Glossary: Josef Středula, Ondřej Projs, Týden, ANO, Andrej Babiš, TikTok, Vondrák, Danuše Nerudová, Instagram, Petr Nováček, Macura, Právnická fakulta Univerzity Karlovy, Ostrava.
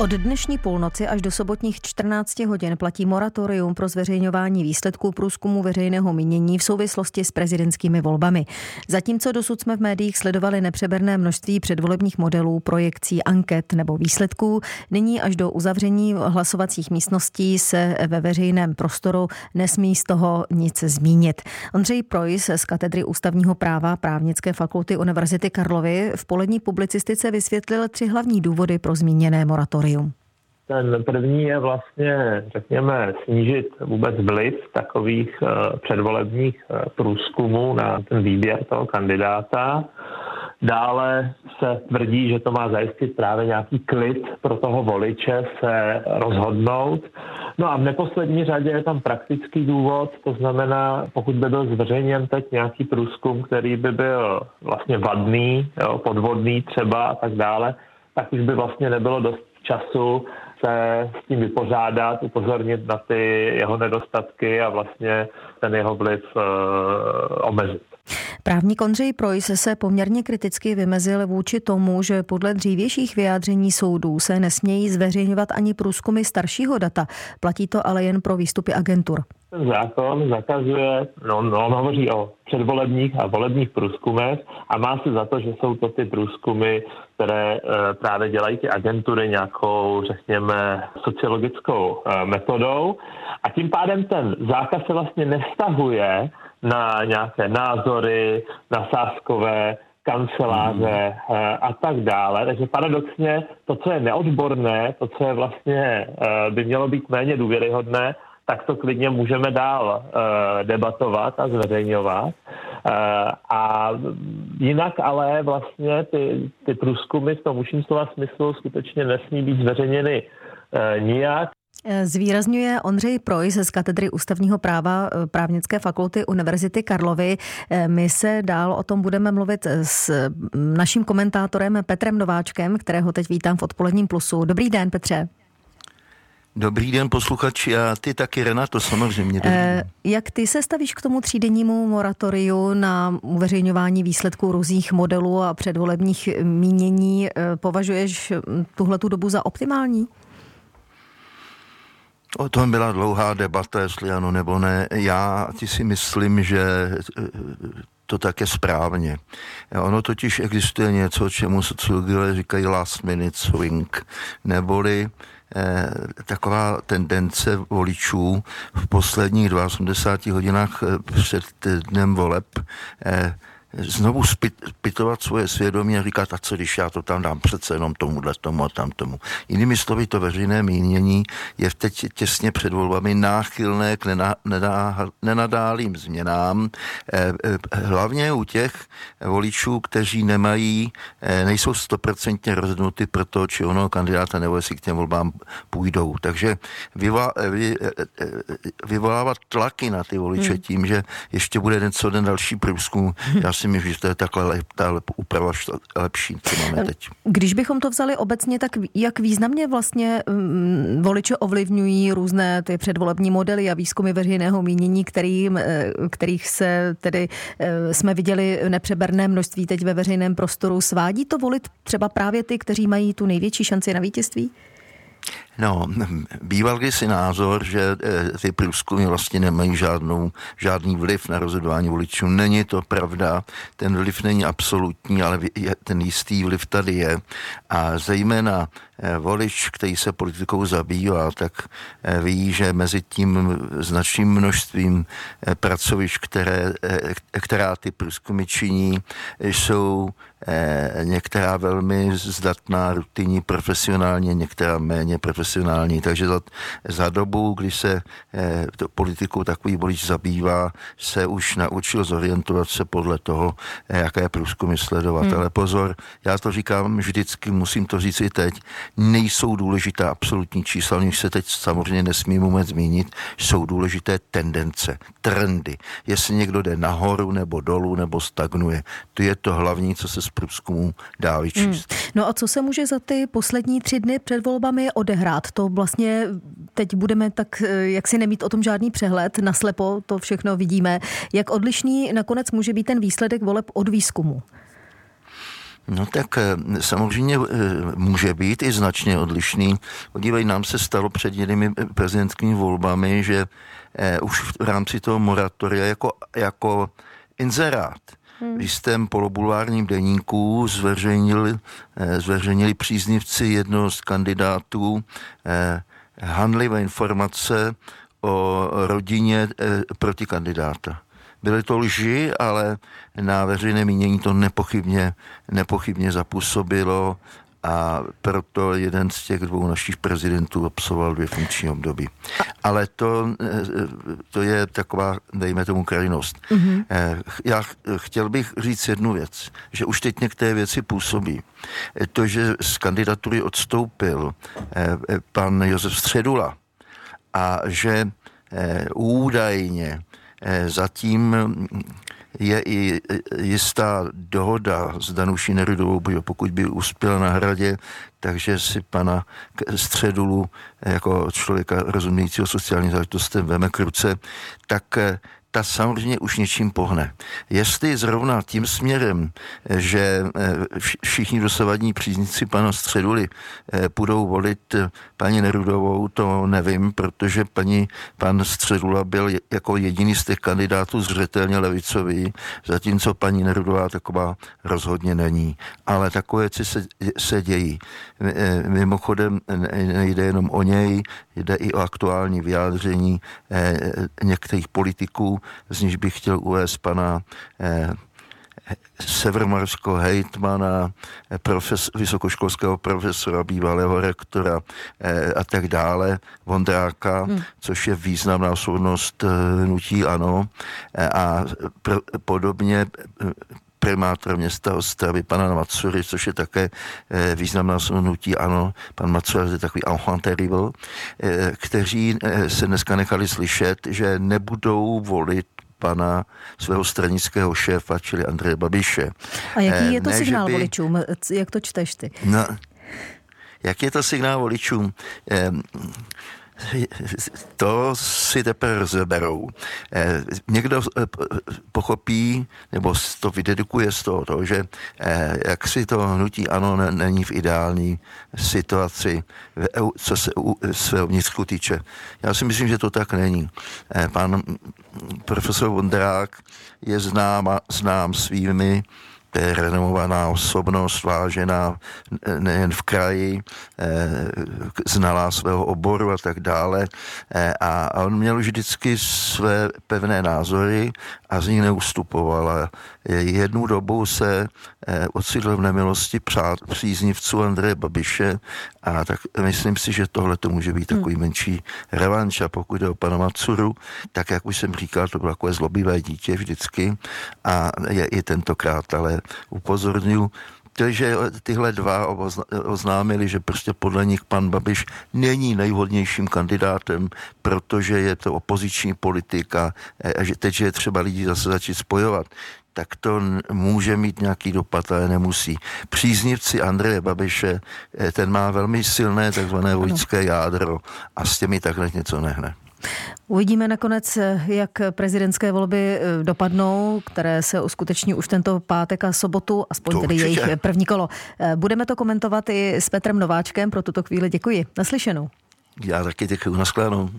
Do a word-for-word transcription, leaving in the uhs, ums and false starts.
Od dnešní půlnoci až do sobotních čtrnácti hodin platí moratorium pro zveřejňování výsledků průzkumu veřejného mínění v souvislosti s prezidentskými volbami. Zatímco dosud jsme v médiích sledovali nepřeberné množství předvolebních modelů, projekcí, anket nebo výsledků, nyní až do uzavření hlasovacích místností se ve veřejném prostoru nesmí z toho nic zmínit. Ondřej Projs z katedry ústavního práva Právnické fakulty Univerzity Karlovy v polední publicistice vysvětlil tři hlavní důvody pro zmíněné moratorium. Ten první je vlastně, řekněme, snížit vůbec vliv takových předvolebních průzkumů na ten výběr toho kandidáta. Dále se tvrdí, že to má zajistit právě nějaký klid pro toho voliče se rozhodnout. No a v neposlední řadě je tam praktický důvod, to znamená, pokud by byl zveřejněn teď nějaký průzkum, který by byl vlastně vadný, podvodný třeba a tak dále, tak už by vlastně nebylo dost času se s tím vypořádat, upozornit na ty jeho nedostatky a vlastně ten jeho vliv e, omezit. Právník Ondřej Projs se poměrně kriticky vymezil vůči tomu, že podle dřívějších vyjádření soudů se nesmějí zveřejňovat ani průzkumy staršího data. Platí to ale jen pro výstupy agentur. Ten zákon zakazuje, no, no, on hovoří o předvolebních a volebních průzkumech a má se za to, že jsou to ty průzkumy, které e, právě dělají ty agentury nějakou, řekněme, sociologickou e, metodou. A tím pádem ten zákaz se vlastně nevztahuje na nějaké názory, na sázkové kanceláře a tak dále. Takže paradoxně to, co je neodborné, to, co je vlastně by mělo být méně důvěryhodné, tak to klidně můžeme dál debatovat a zveřejňovat. A jinak ale vlastně ty, ty průzkumy v tom uším slova smyslu skutečně nesmí být zveřejněny nijak. Zvýrazňuje Ondřej Projs z katedry ústavního práva Právnické fakulty Univerzity Karlovy. My se dál o tom budeme mluvit s naším komentátorem Petrem Nováčkem, kterého teď vítám v odpoledním plusu. Dobrý den, Petře. Dobrý den, posluchači, a ty taky, Renato, samozřejmě. Eh, jak ty se stavíš k tomu třídennímu moratoriu na uveřejňování výsledků různých modelů a předvolebních mínění? Považuješ tuhletu dobu za optimální? O tom byla dlouhá debata, jestli ano nebo ne. Já ti si myslím, že to tak je správně. Ono totiž existuje něco, čemu sociologové říkají last minute swing, neboli eh, taková tendence voličů v posledních osmdesáti dvou hodinách před dnem voleb eh, znovu zpytovat svoje svědomí a říkat, a co když já to tam dám přece jenom tomuhle tomu a tam tomu. Jinými slovy, to veřejné mínění je teď těsně před volbami náchylné k nená, nená, nenadálým změnám, eh, eh, hlavně u těch voličů, kteří nemají, eh, nejsou stoprocentně rozhodnuty pro to, či onoho kandidáta, nebo jestli k těm volbám půjdou. Takže vyvá, vy, eh, vyvolávat tlaky na ty voliče hmm. tím, že ještě bude den co den další průzkum, já si myslím, že to je takhle lep, ta lep, úprava lepší, co máme teď. Když bychom to vzali obecně, tak jak významně vlastně um, voliče ovlivňují různé ty předvolební modely a výzkumy veřejného mínění, kterým, kterých se tedy jsme viděli nepřeberné množství teď ve veřejném prostoru. Svádí to volit třeba právě ty, kteří mají tu největší šanci na vítězství? No, býval kdysi názor, že ty průzkumy vlastně nemají žádnou, žádný vliv na rozhodování voličů. Není to pravda, ten vliv není absolutní, ale ten jistý vliv tady je. A zejména volič, který se politikou zabývá, tak ví, že mezi tím značným množstvím pracovišť, které, která ty průzkumy činí, jsou některá velmi zdatná, rutinní, profesionálně, některá méně profesionální. Takže za, za dobu, kdy se eh, politikou takový volič zabývá, se už naučil zorientovat se podle toho, eh, jaké průzkumy sledovat. Hmm. Ale pozor, já to říkám vždycky, musím to říct i teď, nejsou důležitá absolutní čísla, o nich se teď samozřejmě nesmím vůbec zmínit, jsou důležité tendence, trendy. Jestli někdo jde nahoru nebo dolů nebo stagnuje, to je to hlavní, co se průzkumu dá vyčíst. Hmm. No a co se může za ty poslední tři dny před volbami odehrát? To vlastně teď budeme tak, jak si nemít o tom žádný přehled, naslepo to všechno vidíme. Jak odlišný nakonec může být ten výsledek voleb od výzkumu? No tak samozřejmě může být i značně odlišný. Podívej, nám se stalo před jinými prezidentskými volbami, že už v rámci toho moratoria jako, jako inzerát hmm. v jistém polobulvárním deníku zveřejnili, zveřejnili příznivci jednoho z kandidátů hanlivé informace o rodině protikandidáta. Byly to lži, ale na veřejné mínění to nepochybně, nepochybně zapůsobilo a proto jeden z těch dvou našich prezidentů absolvoval dvě funkční období. Ale to, to je taková, dejme tomu, krajnost. Mm-hmm. Já ch- chtěl bych říct jednu věc, že už teď některé věci působí. To, že z kandidatury odstoupil pan Josef Středula a že údajně zatím je i jistá dohoda s Danuší Nerudovou, pokud by uspěla na Hradě, takže si pana Středulu jako člověka rozumějícího sociální záležitostem veme k ruce, tak ta samozřejmě už něčím pohne. Jestli zrovna tím směrem, že všichni dosavadní příznici pana Středuly půjdou volit paní Nerudovou, to nevím, protože paní, pan Středula byl jako jediný z těch kandidátů zřetelně levicový, zatímco paní Nerudová taková rozhodně není. Ale takové věci se, se dějí. Mimochodem nejde jenom o něj, jde i o aktuální vyjádření některých politiků, z níž bych chtěl uvést pana eh, severomoravského hejtmana, profes, vysokoškolského profesora, bývalého rektora eh, a tak dále, Vondráka, hmm. což je významná osobnost eh, hnutí ANO eh, a pr- podobně eh, primátor města Ostravy, pana Macury, což je také e, významná hnutí ANO, pan Macura je takový enfant terrible, e, kteří e, se dneska nechali slyšet, že nebudou volit pana svého stranického šéfa, čili Andreje Babiše. A jaký je to e, ne, signál by... voličům? Jak to čteš ty? No, jak je to signál voličům? E, To si teprve rozeberou. Eh, někdo eh, pochopí, nebo to vydedukuje z toho, to, že eh, jak si to hnutí ANO n- není v ideální situaci, v, co se u, svého vnitřku týče. Já si myslím, že to tak není. Eh, pan profesor Vondrák je znám, znám svými, to je renomovaná osobnost, vážená nejen v kraji, znalá svého oboru a tak dále. A on měl vždycky své pevné názory a z nich neustupoval. Jednu dobu se ocitl v nemilosti přát, příznivců Andreje Babiše a tak myslím si, že tohle to může být takový menší revanš. A pokud jde o pana Macuru, tak jak už jsem říkal, to bylo takové zlobivé dítě vždycky a je i tentokrát, ale upozorňuji, že tyhle dva oznámili, že prostě podle nich pan Babiš není nejvhodnějším kandidátem, protože je to opoziční politika a že teď je třeba lidi zase začít spojovat. Tak to může mít nějaký dopad, ale nemusí. Příznivci Andreje Babiše, ten má velmi silné takzvané vojské jádro a s těmi takhle něco nehne. Uvidíme nakonec, jak prezidentské volby dopadnou, které se uskuteční už tento pátek a sobotu, aspoň tedy jejich první kolo. Budeme to komentovat i s Petrem Nováčkem. Pro tuto chvíli děkuji. Naslyšenou. Já taky děkuji. Naschledanou.